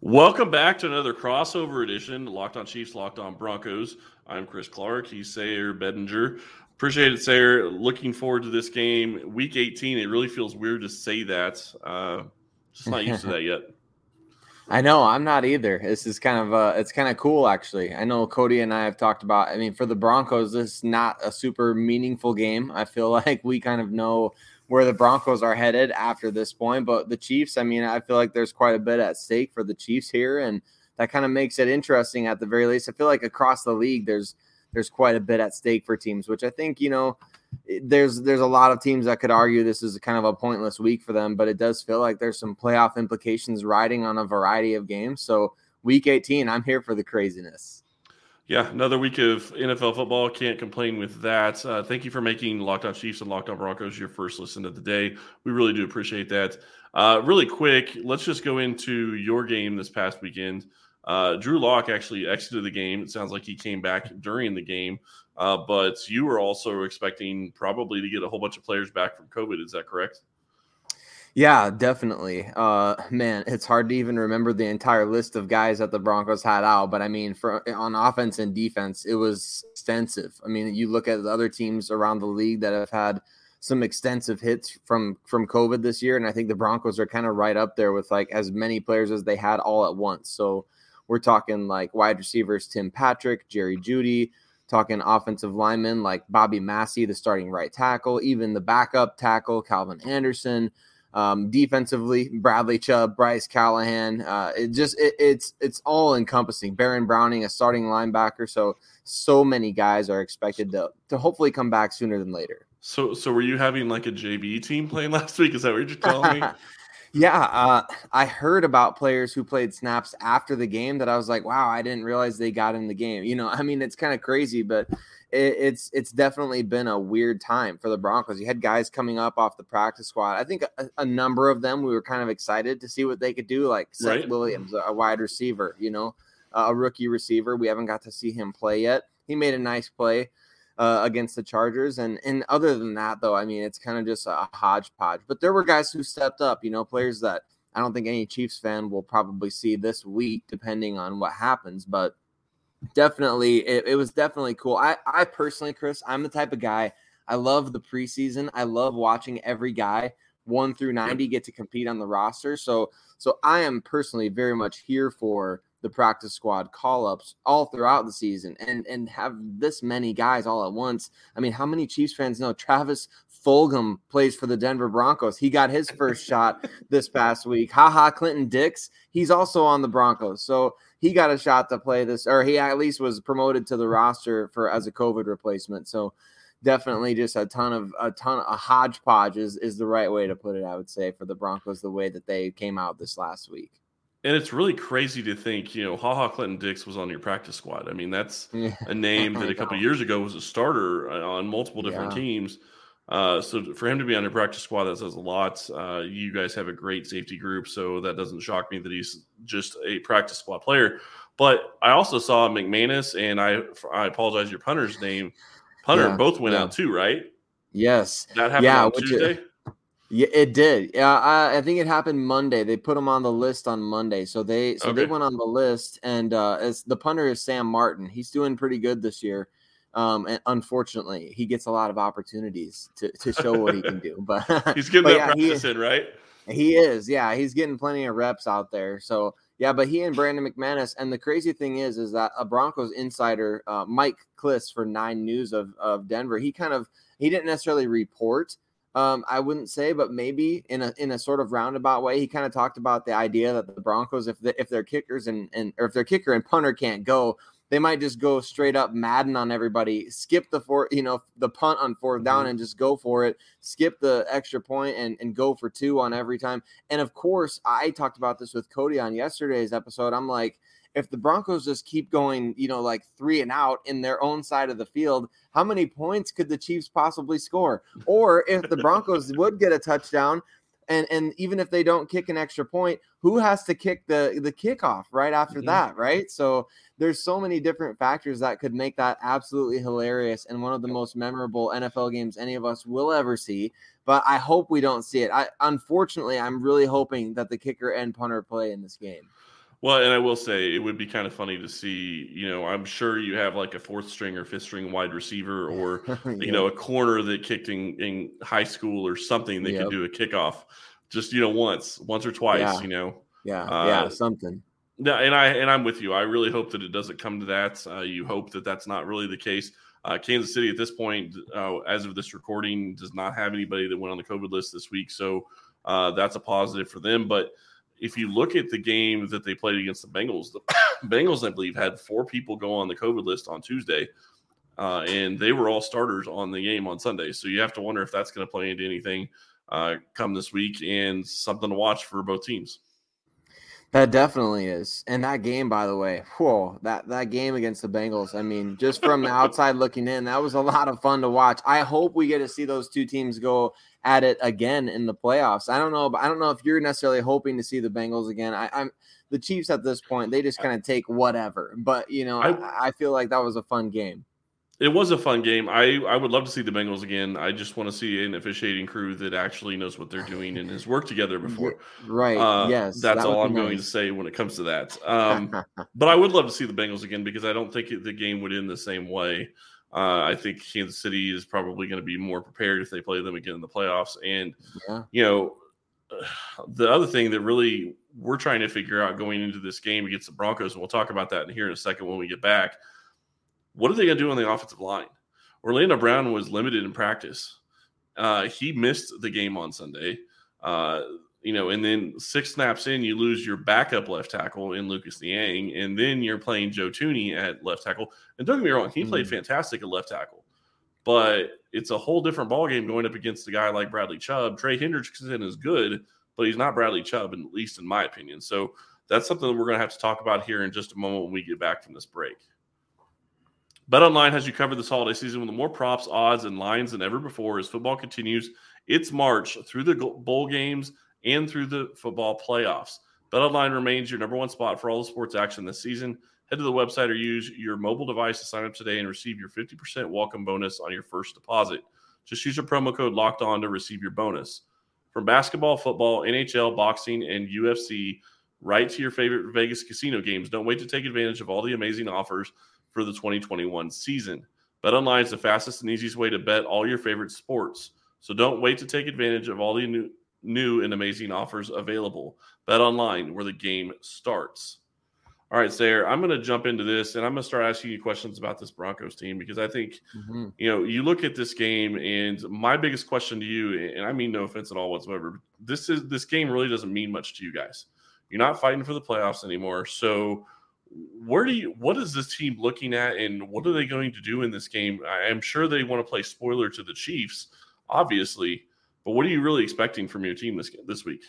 Welcome back to another crossover edition, Locked on Chiefs, Locked on Broncos. I'm Chris Clark. He's Sayer Bedinger. Appreciate it, Sayer. Looking forward to this game. Week 18, it really feels weird to say that. Just not used to that yet. I know. I'm not either. This is kind of it's kind of cool, actually. I know Cody and I have talked about, I mean, for the Broncos, this is not a super meaningful game. I feel like we kind of know where the Broncos are headed after this point. But the Chiefs, I mean, I feel like there's quite a bit at stake for the Chiefs here, and that kind of makes it interesting at the very least. I feel like across the league, there's quite a bit at stake for teams, which I think, you know, there's a lot of teams that could argue this is kind of a pointless week for them, but it does feel like there's some playoff implications riding on a variety of games. So week 18, I'm here for the craziness. Yeah, another week of NFL football. Can't complain with that. Thank you for making Locked on Chiefs and Locked on Broncos your first listen of the day. We really do appreciate that. Really quick, let's just go into your game this past weekend. Drew Lock actually exited the game. It sounds like he came back during the game, but you were also expecting probably to get a whole bunch of players back from COVID. Is that correct? Yeah, definitely. Man, it's hard to even remember the entire list of guys that the Broncos had out. But, I mean, on offense and defense, it was extensive. I mean, you look at the other teams around the league that have had some extensive hits from COVID this year, and I think the Broncos are kind of right up there with, like, as many players as they had all at once. So we're talking, like, wide receivers Tim Patrick, Jerry Jeudy, talking offensive linemen like Bobby Massie, the starting right tackle, even the backup tackle Calvin Anderson. Defensively, Bradley Chubb, Bryce Callahan, it's all encompassing. Baron Browning, a starting linebacker. So many guys are expected to hopefully come back sooner than later. So were you having like a JV team playing last week? Is that what you're telling me? Yeah. I heard about players who played snaps after the game that I was like, wow, I didn't realize they got in the game. You know, I mean, it's kind of crazy, but it's definitely been a weird time for the Broncos. You had guys coming up off the practice squad. I think a number of them, we were kind of excited to see what they could do, like Seth Williams, a wide receiver, you know, a rookie receiver. We haven't got to see him play yet. He made a nice play against the Chargers. And other than that, though, I mean, it's kind of just a hodgepodge. But there were guys who stepped up, you know, players that I don't think any Chiefs fan will probably see this week, depending on what happens. But definitely, it was definitely cool. I personally, Chris, I'm the type of guy, I love the preseason. I love watching every guy 1 through 90 get to compete on the roster. So I am personally very much here for the practice squad call-ups all throughout the season, and have this many guys all at once. I mean, how many Chiefs fans know Travis Fulgham plays for the Denver Broncos? He got his first shot this past week. Ha Ha Clinton-Dix, he's also on the Broncos. So he got a shot to play this, or he at least was promoted to the roster as a COVID replacement. So definitely just a hodgepodge is the right way to put it, I would say, for the Broncos, the way that they came out this last week. And it's really crazy to think, you know, Ha Ha Clinton-Dix was on your practice squad. I mean, that's a name that a couple of years ago was a starter on multiple different teams. So for him to be on your practice squad, that says a lot. You guys have a great safety group, so that doesn't shock me that he's just a practice squad player. But I also saw McManus, and I apologize, your punter's name. Punter both went out too, right? Yes. That happened on Tuesday? Yeah, it did. Yeah, I think it happened Monday. They put him on the list on Monday. So they went on the list, and the punter is Sam Martin. He's doing pretty good this year. And unfortunately, he gets a lot of opportunities to show what he can do. But he's getting that practice in, right? He is. Yeah, he's getting plenty of reps out there. So, yeah, but he and Brandon McManus. And the crazy thing is that a Broncos insider, Mike Kliss for 9 News of Denver, he didn't necessarily report, I wouldn't say, but maybe in a sort of roundabout way, he kind of talked about the idea that the Broncos, if their kickers or if their kicker and punter can't go, they might just go straight up Madden on everybody, skip the punt on 4th down and just go for it, skip the extra point and go for 2 on every time. And of course, I talked about this with Cody on yesterday's episode. I'm like, if the Broncos just keep going, you know, like 3 and out in their own side of the field, how many points could the Chiefs possibly score? Or if the Broncos would get a touchdown, and even if they don't kick an extra point, who has to kick the kickoff right after that, right? So there's so many different factors that could make that absolutely hilarious and one of the most memorable NFL games any of us will ever see. But I hope we don't see it. Unfortunately, I'm really hoping that the kicker and punter play in this game. Well, and I will say it would be kind of funny to see, you know, I'm sure you have like a fourth string or fifth string wide receiver or, you know, a corner that kicked in high school or something that could do a kickoff just, you know, once or twice, you know. Something. No, and I'm with you. I really hope that it doesn't come to that. You hope that that's not really the case. Kansas City at this point, as of this recording, does not have anybody that went on the COVID list this week. So that's a positive for them. But if you look at the game that they played against the Bengals, I believe, had four people go on the COVID list on Tuesday, and they were all starters on the game on Sunday. So you have to wonder if that's going to play into anything come this week, and something to watch for both teams. That definitely is. And that game, by the way, that game against the Bengals, I mean, just from the outside looking in, that was a lot of fun to watch. I hope we get to see those two teams go at it again in the playoffs. I don't know if you're necessarily hoping to see the Bengals again. I'm the Chiefs at this point, they just kind of take whatever. But, you know, I feel like that was a fun game. It was a fun game. I would love to see the Bengals again. I just want to see an officiating crew that actually knows what they're doing and has worked together before. Right, yes. That's all I'm going to say when it comes to that. But I would love to see the Bengals again because I don't think the game would end the same way. I think Kansas City is probably going to be more prepared if they play them again in the playoffs. And, you know, the other thing that really we're trying to figure out going into this game against the Broncos, and we'll talk about that here in a second when we get back, what are they going to do on the offensive line? Orlando Brown was limited in practice. He missed the game on Sunday. You know, and then 6 snaps in, you lose your backup left tackle in Lucas Niang, and then you're playing Joe Tooney at left tackle. And don't get me wrong, he played fantastic at left tackle. But it's a whole different ballgame going up against a guy like Bradley Chubb. Trey Hendrickson is good, but he's not Bradley Chubb, at least in my opinion. So that's something that we're going to have to talk about here in just a moment when we get back from this break. BetOnline has you covered this holiday season with more props, odds, and lines than ever before as football continues its march through the bowl games and through the football playoffs. BetOnline remains your number one spot for all the sports action this season. Head to the website or use your mobile device to sign up today and receive your 50% welcome bonus on your first deposit. Just use your promo code LOCKEDON to receive your bonus. From basketball, football, NHL, boxing, and UFC, right to your favorite Vegas casino games. Don't wait to take advantage of all the amazing offers for the 2021 season. BetOnline is the fastest and easiest way to bet all your favorite sports. So don't wait to take advantage of all the new and amazing offers available. BetOnline, where the game starts. All right, Sayer, I'm going to jump into this, and I'm going to start asking you questions about this Broncos team because I think, you know, you look at this game, and my biggest question to you, and I mean no offense at all whatsoever, this game really doesn't mean much to you guys. You're not fighting for the playoffs anymore, so what is this team looking at, and what are they going to do in this game? I'm sure they want to play spoiler to the Chiefs, obviously, but what are you really expecting from your team this week?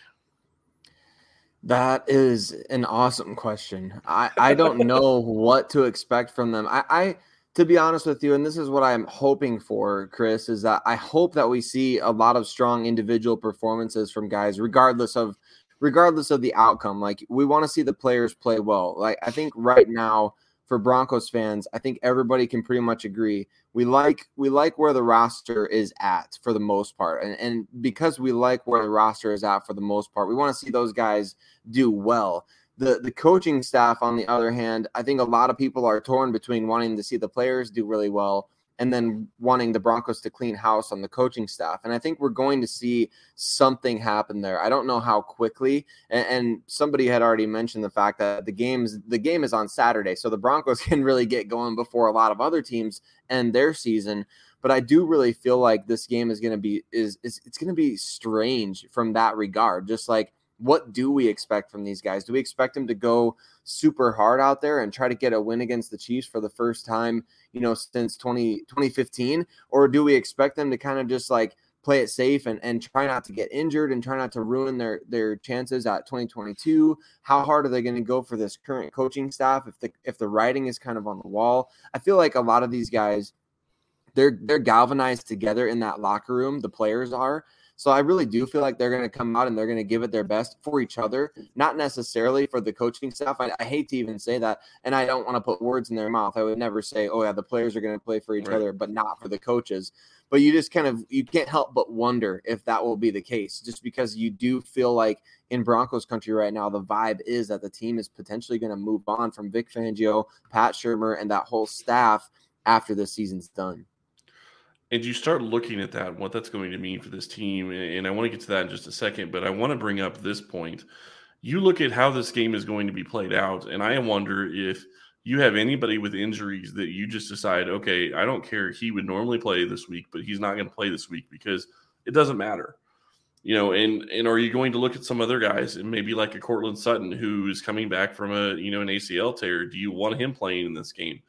That is an awesome question. I don't know what to expect from them. I to be honest with you, and this is what I'm hoping for, Chris, is that I hope that we see a lot of strong individual performances from guys, regardless of the outcome. Like, we want to see the players play well. Like, I think right now for Broncos fans, I think everybody can pretty much agree. We like where the roster is at for the most part. And because we like where the roster is at for the most part, we want to see those guys do well. The coaching staff, on the other hand, I think a lot of people are torn between wanting to see the players do really well and then wanting the Broncos to clean house on the coaching staff. And I think we're going to see something happen there. I don't know how quickly, and somebody had already mentioned the fact that the game is on Saturday, so the Broncos can really get going before a lot of other teams end their season. But I do really feel like this game is going to be it's going to be strange from that regard. Just like, what do we expect from these guys? Do we expect them to go super hard out there and try to get a win against the Chiefs for the first time, you know, since 2015? Or do we expect them to kind of just like play it safe and try not to get injured and try not to ruin their chances at 2022? How hard are they going to go for this current coaching staff if the writing is kind of on the wall? I feel like a lot of these guys, they're galvanized together in that locker room, the players are. So I really do feel like they're going to come out and they're going to give it their best for each other, not necessarily for the coaching staff. I hate to even say that, and I don't want to put words in their mouth. I would never say, oh, yeah, the players are going to play for each other, but not for the coaches. But you just kind of – you can't help but wonder if that will be the case, just because you do feel like in Broncos country right now, the vibe is that the team is potentially going to move on from Vic Fangio, Pat Shurmur, and that whole staff after this season's done. And you start looking at that, what that's going to mean for this team, and I want to get to that in just a second, but I want to bring up this point. You look at how this game is going to be played out, and I wonder if you have anybody with injuries that you just decide, okay, I don't care, he would normally play this week, but he's not going to play this week because it doesn't matter. You know, and are you going to look at some other guys, and maybe like a Cortland Sutton who is coming back from an ACL tear? Do you want him playing in this game?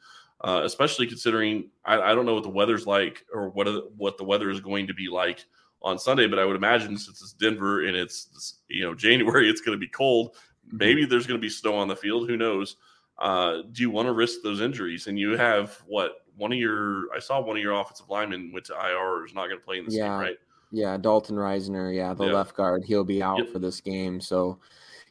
Especially considering I don't know what the weather's like or what the weather is going to be like on Sunday, but I would imagine since it's Denver and it's January, it's going to be cold. Maybe there's going to be snow on the field. Who knows? Do you want to risk those injuries? And you have I saw one of your offensive linemen went to IR or is not going to play in this game, right? Yeah, Dalton Risner, left guard, he'll be out for this game. So.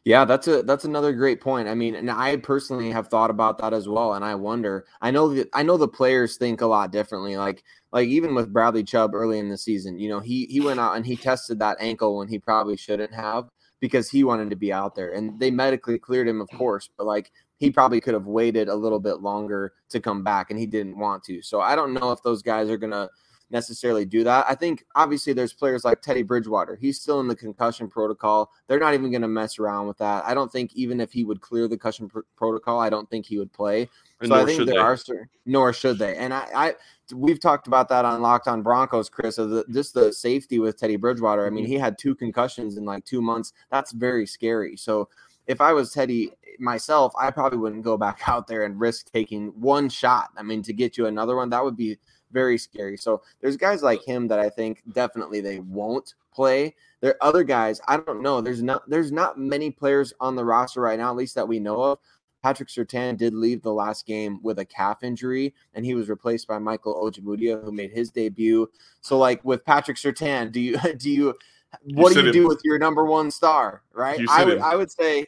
Yeah, that's another great point. I mean, and I personally have thought about that as well, and I wonder. I know the players think a lot differently. Like even with Bradley Chubb early in the season, he went out and he tested that ankle when he probably shouldn't have because he wanted to be out there, and they medically cleared him, of course. But he probably could have waited a little bit longer to come back, and he didn't want to. So I don't know if those guys are gonna necessarily do that. I think obviously there's players like Teddy Bridgewater. He's still in the concussion protocol. They're not even going to mess around with that. I don't think even if he would clear the concussion protocol, I don't think he would play. So I think there are certain, nor should they. And we've talked about that on Locked on Broncos, Chris, just the safety with Teddy Bridgewater. I mean, he had 2 concussions in 2 months. That's very scary. So if I was Teddy myself, I probably wouldn't go back out there and risk taking 1 shot. I mean, to get you another one, that would be very scary. So there's guys like him that I think definitely they won't play. There are other guys, I don't know. There's not many players on the roster right now, at least that we know of. Patrick Surtain did leave the last game with a calf injury, and he was replaced by Michael Ojemudia, who made his debut. So with Patrick Surtain, do you do with your number 1 star, right? I would say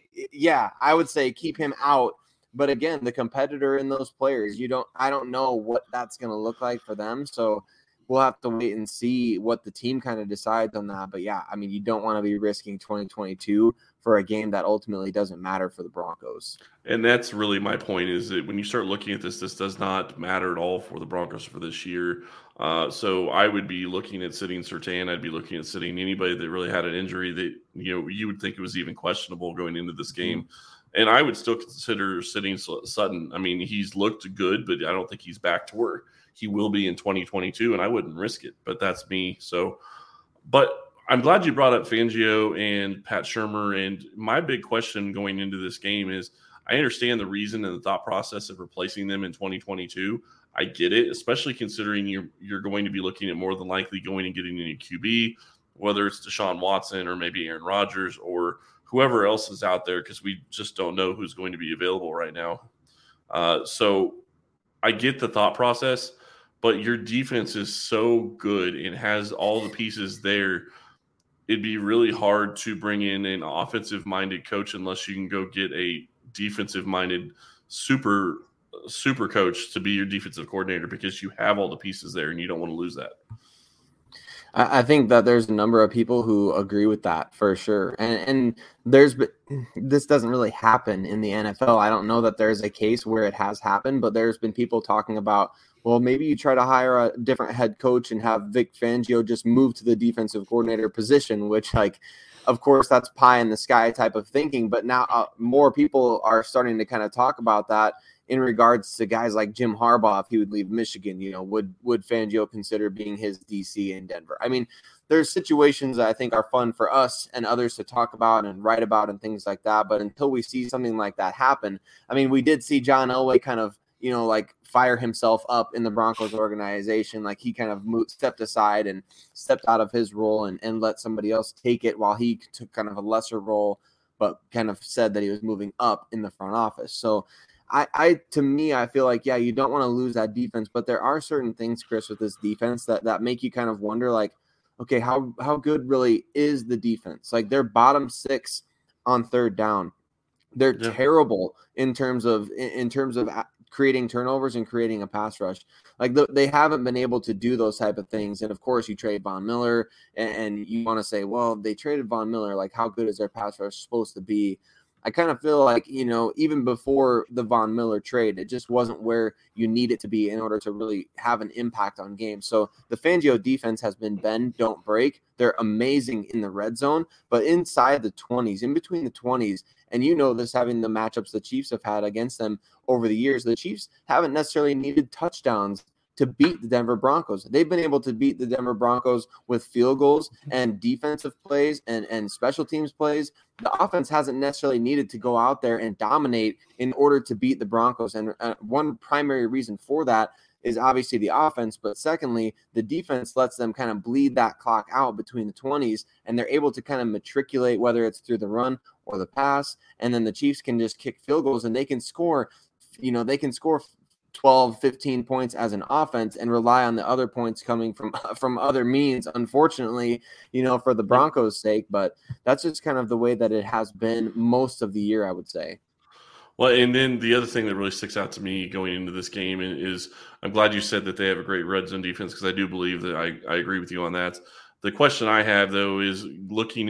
keep him out. But again, the competitor in those players, I don't know what that's going to look like for them. So we'll have to wait and see what the team kind of decides on that. But yeah, I mean, you don't want to be risking 2022 for a game that ultimately doesn't matter for the Broncos. And that's really my point is that when you start looking at this, this does not matter at all for the Broncos for this year. So I would be looking at sitting Surtain. I'd be looking at sitting anybody that really had an injury that, you would think it was even questionable going into this game. And I would still consider sitting Sutton. I mean, he's looked good, but I don't think he's back to work. He will be in 2022, and I wouldn't risk it, but that's me. So, but I'm glad you brought up Fangio and Pat Shurmur. And my big question going into this game is I understand the reason and the thought process of replacing them in 2022. I get it, especially considering you're going to be looking at more than likely going and getting a new QB, whether it's Deshaun Watson or maybe Aaron Rodgers or whoever else is out there, because we just don't know who's going to be available right now. So I get the thought process, but your defense is so good and has all the pieces there. It'd be really hard to bring in an offensive-minded coach unless you can go get a defensive-minded super coach to be your defensive coordinator, because you have all the pieces there and you don't want to lose that. I think that there's a number of people who agree with that for sure. And this doesn't really happen in the NFL. I don't know that there's a case where it has happened, but there's been people talking about, well, maybe you try to hire a different head coach and have Vic Fangio just move to the defensive coordinator position, which of course, that's pie in the sky type of thinking. But now more people are starting to kind of talk about that in regards to guys like Jim Harbaugh. If he would leave Michigan, would Fangio consider being his DC in Denver? I mean, there's situations that I think are fun for us and others to talk about and write about and things like that. But until we see something like that happen, I mean, we did see John Elway kind of, fire himself up in the Broncos organization. He kind of stepped aside and stepped out of his role and let somebody else take it while he took kind of a lesser role, but kind of said that he was moving up in the front office. So I feel like, yeah, you don't want to lose that defense, but there are certain things, Chris, with this defense that make you kind of wonder, okay, how good really is the defense? Like, they're bottom six on third down. They're terrible in terms of creating turnovers and creating a pass rush. Like, they haven't been able to do those type of things. And of course, you trade Von Miller, and you want to say, well, they traded Von Miller. Like, how good is their pass rush supposed to be? I kind of feel like, you know, even before the Von Miller trade, it just wasn't where you need it to be in order to really have an impact on games. So the Fangio defense has been bend, don't break. They're amazing in the red zone, but inside the 20s, in between the 20s, and you know this, having the matchups the Chiefs have had against them over the years, the Chiefs haven't necessarily needed touchdowns to beat the Denver Broncos. They've been able to beat the Denver Broncos with field goals and defensive plays and special teams plays. The offense hasn't necessarily needed to go out there and dominate in order to beat the Broncos. And one primary reason for that is obviously the offense, but secondly, the defense lets them kind of bleed that clock out between the 20s, and they're able to kind of matriculate, whether it's through the run or the pass, and then the Chiefs can just kick field goals, and they can score, you know, they can score 12, 15 points as an offense and rely on the other points coming from other means, unfortunately, you know, for the Broncos' sake. But that's just kind of the way that it has been most of the year, I would say. Well, and then the other thing that really sticks out to me going into this game is I'm glad you said that they have a great red zone defense, because I do believe that I agree with you on that. The question I have, though, is going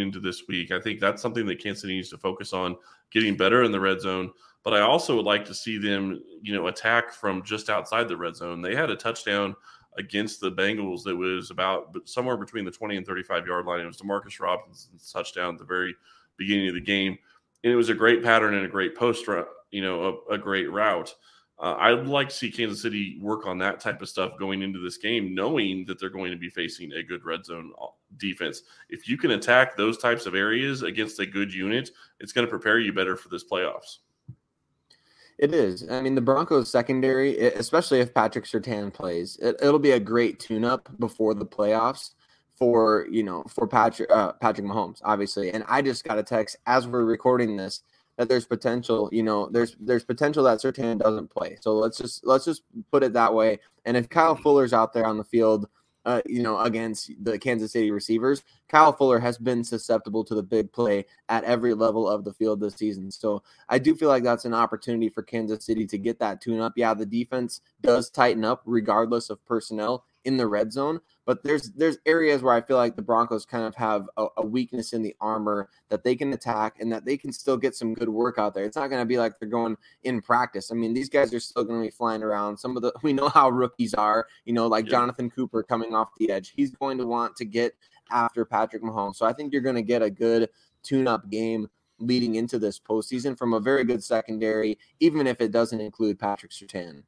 into this week, I think that's something that Kansas City needs to focus on, getting better in the red zone. But I also would like to see them, you know, attack from just outside the red zone. They had a touchdown against the Bengals that was about somewhere between the 20 and 35-yard line. It was Demarcus Robinson's touchdown at the very beginning of the game. And it was a great pattern and a great post, you know, a great route. I'd like to see Kansas City work on that type of stuff going into this game, knowing that they're going to be facing a good red zone defense. If you can attack those types of areas against a good unit, it's going to prepare you better for this playoffs. It is. I mean, the Broncos secondary, especially if Patrick Surtain plays, it'll be a great tune-up before the playoffs for Patrick Mahomes, obviously. And I just got a text as we're recording this that there's potential, you know, there's potential that Surtain doesn't play. So let's just put it that way. And if Kyle Fuller's out there on the field, against the Kansas City receivers, Kyle Fuller has been susceptible to the big play at every level of the field this season. So I do feel like that's an opportunity for Kansas City to get that tune up. Yeah, the defense does tighten up regardless of personnel in the red zone, but there's areas where I feel like the Broncos kind of have a weakness in the armor that they can attack and that they can still get some good work out there. It's not going to be like they're going in practice. I mean, these guys are still going to be flying around. We know how rookies are, Jonathan Cooper coming off the edge. He's going to want to get after Patrick Mahomes. So I think you're going to get a good tune-up game leading into this postseason from a very good secondary, even if it doesn't include Patrick Surtain.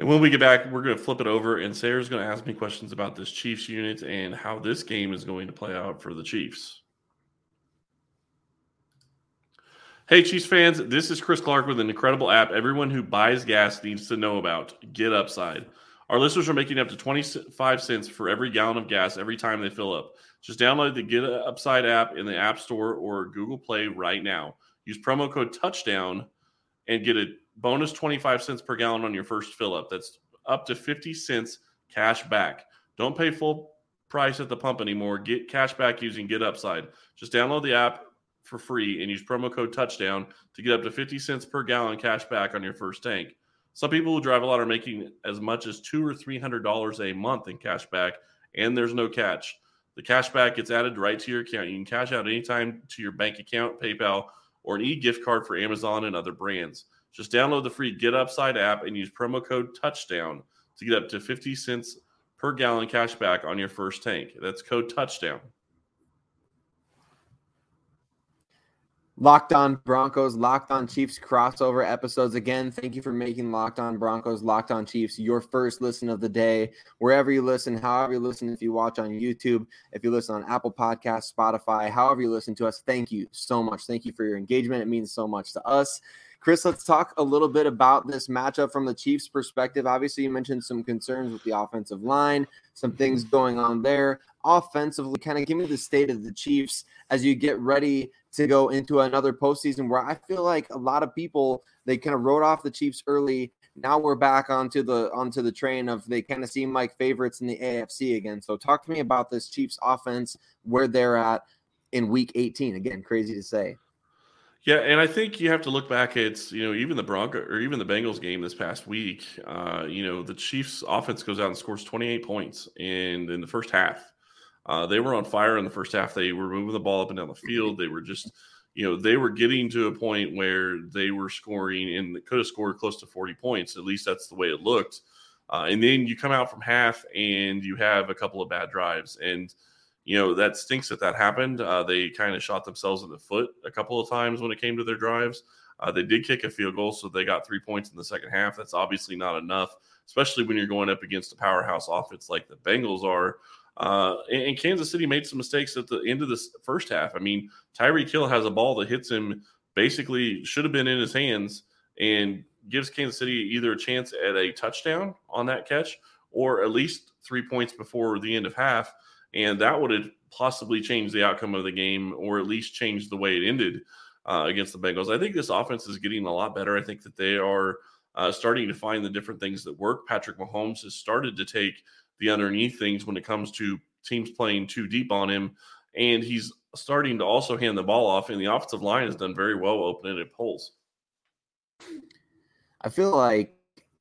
And when we get back, we're going to flip it over, and Sarah's going to ask me questions about this Chiefs unit and how this game is going to play out for the Chiefs. Hey, Chiefs fans, this is Chris Clark with an incredible app everyone who buys gas needs to know about, Get Upside. Our listeners are making up to 25 cents for every gallon of gas every time they fill up. Just download the Get Upside app in the App Store or Google Play right now. Use promo code TOUCHDOWN and get a bonus 25 cents per gallon on your first fill up. That's up to 50 cents cash back. Don't pay full price at the pump anymore. Get cash back using Get Upside. Just download the app for free and use promo code TOUCHDOWN to get up to 50 cents per gallon cash back on your first tank. Some people who drive a lot are making as much as $200 or $300 a month in cash back, and there's no catch. The cash back gets added right to your account. You can cash out anytime to your bank account, PayPal, or an e-gift card for Amazon and other brands. Just download the free Get Upside app and use promo code TOUCHDOWN to get up to 50 cents per gallon cash back on your first tank. That's code TOUCHDOWN. Locked on Broncos, Locked on Chiefs crossover episodes. Again, thank you for making Locked on Broncos, Locked on Chiefs your first listen of the day. Wherever you listen, however you listen, if you watch on YouTube, if you listen on Apple Podcasts, Spotify, however you listen to us, thank you so much. Thank you for your engagement. It means so much to us. Chris, let's talk a little bit about this matchup from the Chiefs' perspective. Obviously, you mentioned some concerns with the offensive line, some things going on there. Offensively, kind of give me the state of the Chiefs as you get ready to go into another postseason where I feel like a lot of people, they kind of wrote off the Chiefs early. now we're back onto the train of they kind of seem like favorites in the AFC again. So talk to me about this Chiefs offense, where they're at in Week 18. Again, crazy to say. Yeah, and I think you have to look back at, you know, even the Broncos or even the Bengals game this past week. You know, the Chiefs offense goes out and scores 28 points in the first half. They were on fire in the first half. They were moving the ball up and down the field. They were just, you know, they were getting to a point where they were scoring and could have scored close to 40 points. At least that's the way it looked. And then you come out from half and you have a couple of bad drives. And, you know, that stinks that happened. They kind of shot themselves in the foot a couple of times when it came to their drives. They did kick a field goal, so they got 3 points in the second half. That's obviously not enough, especially when you're going up against a powerhouse offense like the Bengals are. And Kansas City made some mistakes at the end of this first half. I mean, Tyreek Hill has a ball that hits him, basically should have been in his hands, and gives Kansas City either a chance at a touchdown on that catch or at least 3 points before the end of half. And that would have possibly changed the outcome of the game, or at least changed the way it ended against the Bengals. I think this offense is getting a lot better. I think that they are starting to find the different things that work. Patrick Mahomes has started to take the underneath things when it comes to teams playing too deep on him. And he's starting to also hand the ball off. And the offensive line has done very well opening at holes. I feel like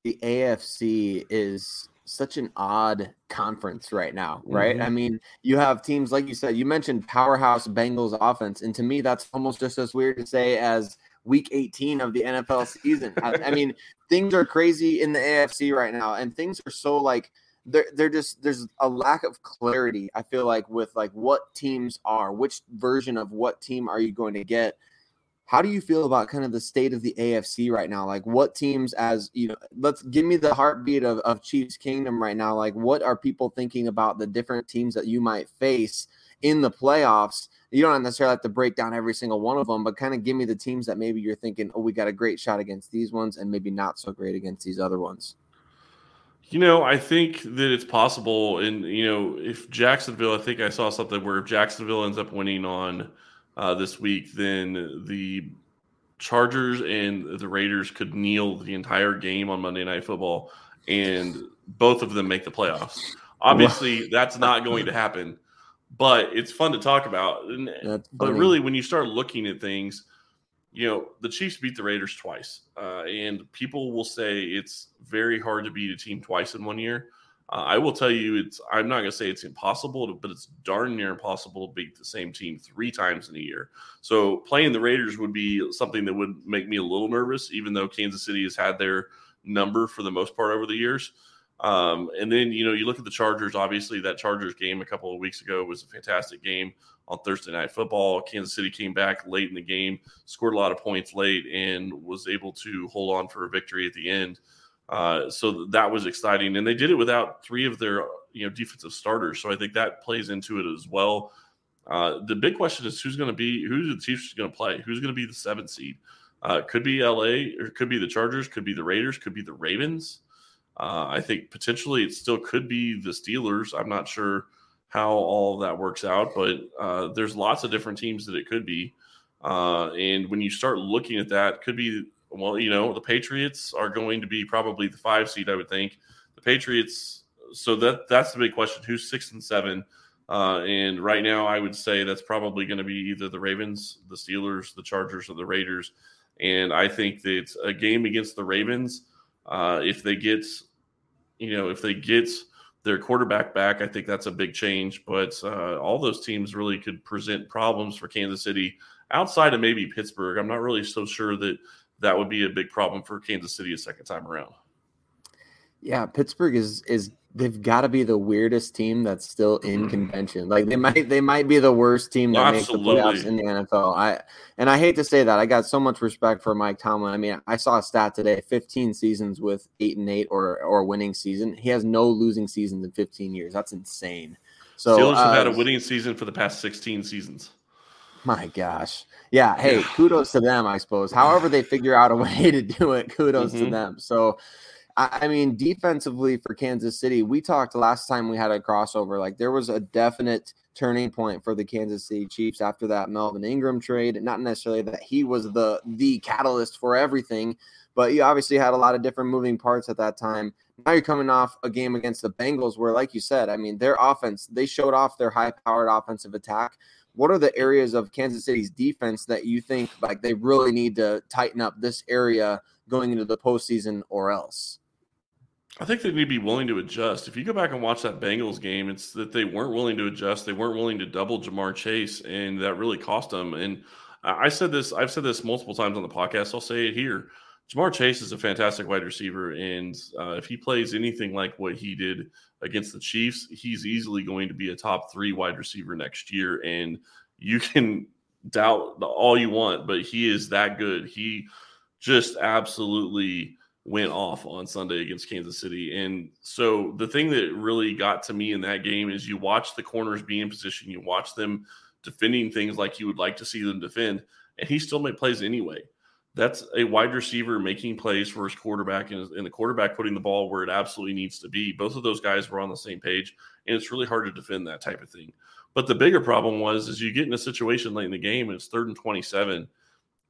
the AFC is such an odd conference right now, right? Mm-hmm. I mean, you have teams, like you said, you mentioned powerhouse Bengals offense. And to me, that's almost just as weird to say as week 18 of the NFL season. I mean, things are crazy in the AFC right now. And things are so like, they're just, there's a lack of clarity, I feel like, with like what teams are, which version of what team are you going to get? How do you feel about kind of the state of the AFC right now? Like what teams, as you know, let's give me the heartbeat of Chiefs Kingdom right now. Like what are people thinking about the different teams that you might face in the playoffs? You don't necessarily have to break down every single one of them, but kind of give me the teams that maybe you're thinking, oh, we got a great shot against these ones and maybe not so great against these other ones. You know, I think that it's possible. And, you know, if Jacksonville, I think I saw something where if Jacksonville ends up winning on this week, then the Chargers and the Raiders could kneel the entire game on Monday Night Football, and both of them make the playoffs. Obviously, that's not going to happen, but it's fun to talk about. But really, when you start looking at things, you know, the Chiefs beat the Raiders twice, and people will say it's very hard to beat a team twice in 1 year. I will tell you, I'm not going to say it's impossible, but it's darn near impossible to beat the same team three times in a year. So playing the Raiders would be something that would make me a little nervous, even though Kansas City has had their number for the most part over the years. And then, you know, you look at the Chargers. Obviously, that Chargers game a couple of weeks ago was a fantastic game on Thursday Night Football. Kansas City came back late in the game, scored a lot of points late, and was able to hold on for a victory at the end. So that was exciting, and they did it without three of their, you know, defensive starters. So I think that plays into it as well. The big question is who the Chiefs are going to play? Who's going to be the seventh seed? Could be LA, or could be the Chargers, could be the Raiders, could be the Ravens. I think potentially it still could be the Steelers. I'm not sure how all of that works out, but there's lots of different teams that it could be. And when you start looking at that, could be. Well, you know, the Patriots are going to be probably the 5 seed, I would think. The Patriots, so that's the big question. Who's 6 and 7? And right now I would say that's probably going to be either the Ravens, the Steelers, the Chargers, or the Raiders. And I think that a game against the Ravens, if they get their quarterback back, I think that's a big change. But all those teams really could present problems for Kansas City outside of maybe Pittsburgh. I'm not really so sure that would be a big problem for Kansas City a second time around. Yeah, Pittsburgh is they've got to be the weirdest team that's still in contention. Like they might be the worst team that makes the playoffs in the NFL. I hate to say that. I got so much respect for Mike Tomlin. I mean, I saw a stat today: 15 seasons with 8-8 or winning season. He has no losing seasons in 15 years. That's insane. So Steelers have had a winning season for the past 16 seasons. My gosh. Yeah. Hey, kudos to them, I suppose. However they figure out a way to do it, kudos to them. So, I mean, defensively for Kansas City, we talked last time we had a crossover, like there was a definite turning point for the Kansas City Chiefs after that Melvin Ingram trade. Not necessarily that he was the catalyst for everything, but you obviously had a lot of different moving parts at that time. Now you're coming off a game against the Bengals where, like you said, I mean, their offense, they showed off their high-powered offensive attack. What are the areas of Kansas City's defense that you think like they really need to tighten up this area going into the postseason or else? I think they need to be willing to adjust. If you go back and watch that Bengals game, it's that they weren't willing to adjust. They weren't willing to double Ja'Marr Chase, and that really cost them. And I've said this multiple times on the podcast. I'll say it here. Ja'Marr Chase is a fantastic wide receiver, and if he plays anything like what he did against the Chiefs, he's easily going to be a top 3 wide receiver next year, and you can doubt all you want, but he is that good. He just absolutely went off on Sunday against Kansas City, and so the thing that really got to me in that game is you watch the corners be in position, you watch them defending things like you would like to see them defend, and he still made plays anyway. That's a wide receiver making plays for his quarterback and the quarterback putting the ball where it absolutely needs to be. Both of those guys were on the same page, and it's really hard to defend that type of thing. But the bigger problem is you get in a situation late in the game, and it's 3rd and 27,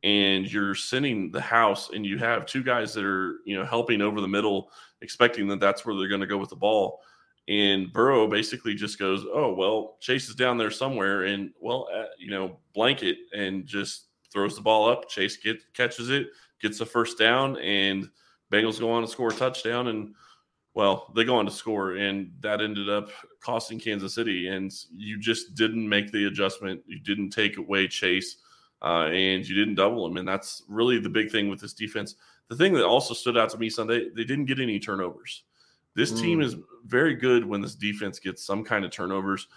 and you're sending the house, and you have two guys that are, you know, helping over the middle, expecting that that's where they're going to go with the ball. And Burrow basically just goes, oh, well, Chase is down there somewhere, and, well, you know, blanket, and just throws the ball up. Chase catches it, gets the first down, and Bengals go on to score a touchdown. And, well, they go on to score, and that ended up costing Kansas City. And you just didn't make the adjustment. You didn't take away Chase, and you didn't double him. And that's really the big thing with this defense. The thing that also stood out to me Sunday, they didn't get any turnovers. This team is very good when this defense gets some kind of turnovers.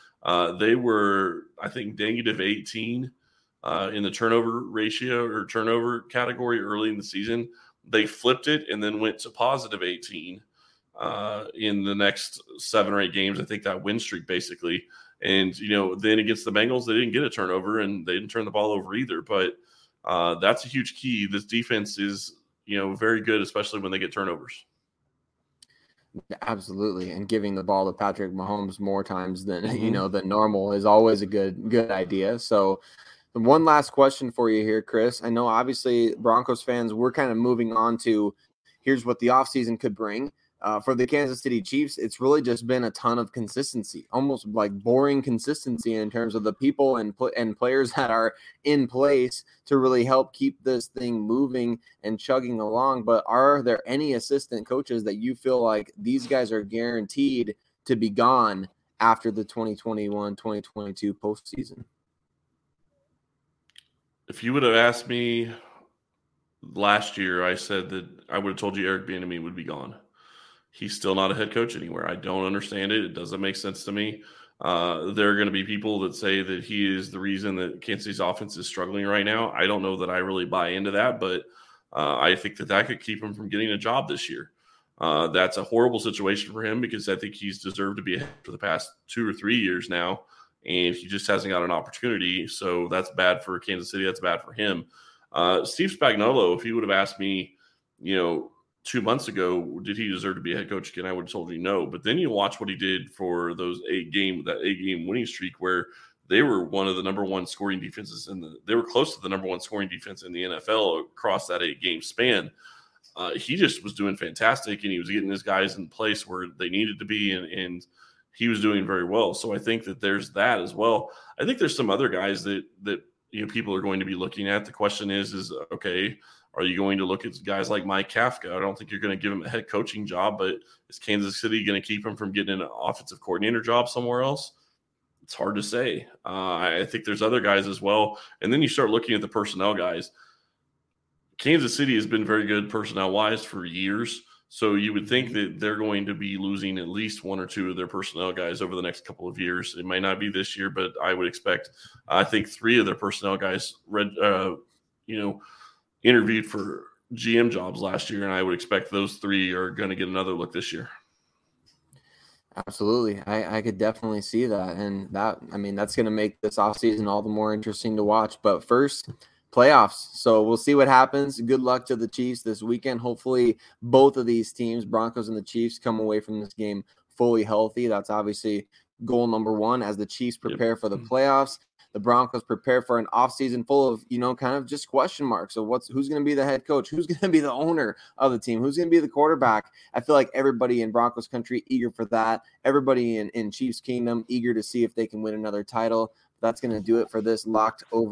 They were, I think, negative 18. In the turnover ratio or turnover category early in the season. They flipped it and then went to positive 18 in the next 7 or 8 games. I think that win streak basically. And, you know, then against the Bengals, they didn't get a turnover and they didn't turn the ball over either. But that's a huge key. This defense is, you know, very good, especially when they get turnovers. Absolutely, and giving the ball to Patrick Mahomes more times than, you know, than normal is always a good idea. So, one last question for you here, Chris. I know obviously Broncos fans, we're kind of moving on to here's what the offseason could bring. For the Kansas City Chiefs, it's really just been a ton of consistency, almost like boring consistency in terms of the people and players that are in place to really help keep this thing moving and chugging along. But are there any assistant coaches that you feel like these guys are guaranteed to be gone after the 2021-2022 postseason? If you would have asked me last year, I said that I would have told you Eric Bieniemy would be gone. He's still not a head coach anywhere. I don't understand it. It doesn't make sense to me. There are going to be people that say that he is the reason that Kansas City's offense is struggling right now. I don't know that I really buy into that, but I think that could keep him from getting a job this year. That's a horrible situation for him because I think he's deserved to be ahead for the past 2 or 3 years now. And he just hasn't got an opportunity. So that's bad for Kansas City. That's bad for him. Steve Spagnuolo, if he would have asked me, you know, 2 months ago, did he deserve to be a head coach again? I would have told you no. But then you watch what he did for those 8-game winning streak where they were one of the number one scoring defenses. They were close to the number one scoring defense in the NFL across that 8-game span. He just was doing fantastic, and he was getting his guys in place where they needed to be. And he was doing very well. So I think that there's that as well. I think there's some other guys that you know, people are going to be looking at. The question is okay, are you going to look at guys like Mike Kafka? I don't think you're going to give him a head coaching job, but is Kansas City going to keep him from getting an offensive coordinator job somewhere else? It's hard to say. I think there's other guys as well. And then you start looking at the personnel guys. Kansas City has been very good personnel-wise for years. So you would think that they're going to be losing at least 1 or 2 of their personnel guys over the next couple of years. It might not be this year, but I would expect, I think 3 of their personnel guys interviewed for GM jobs last year. And I would expect those 3 are going to get another look this year. Absolutely. I could definitely see that. And that's going to make this offseason all the more interesting to watch. But first, playoffs. So we'll see what happens. Good luck to the Chiefs this weekend. Hopefully both of these teams, Broncos and the Chiefs, come away from this game fully healthy. That's obviously goal number one as the Chiefs prepare for the playoffs. The Broncos prepare for an offseason full of, you know, kind of just question marks. So who's going to be the head coach? Who's going to be the owner of the team? Who's going to be the quarterback? I feel like everybody in Broncos country eager for that. Everybody in Chiefs Kingdom eager to see if they can win another title. That's going to do it for this Locked On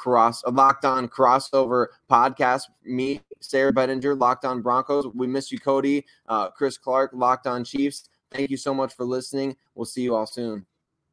Crossover podcast. Me, Sarah Bettinger, Locked On Broncos. We miss you, Cody. Chris Clark, Locked On Chiefs. Thank you so much for listening. We'll see you all soon.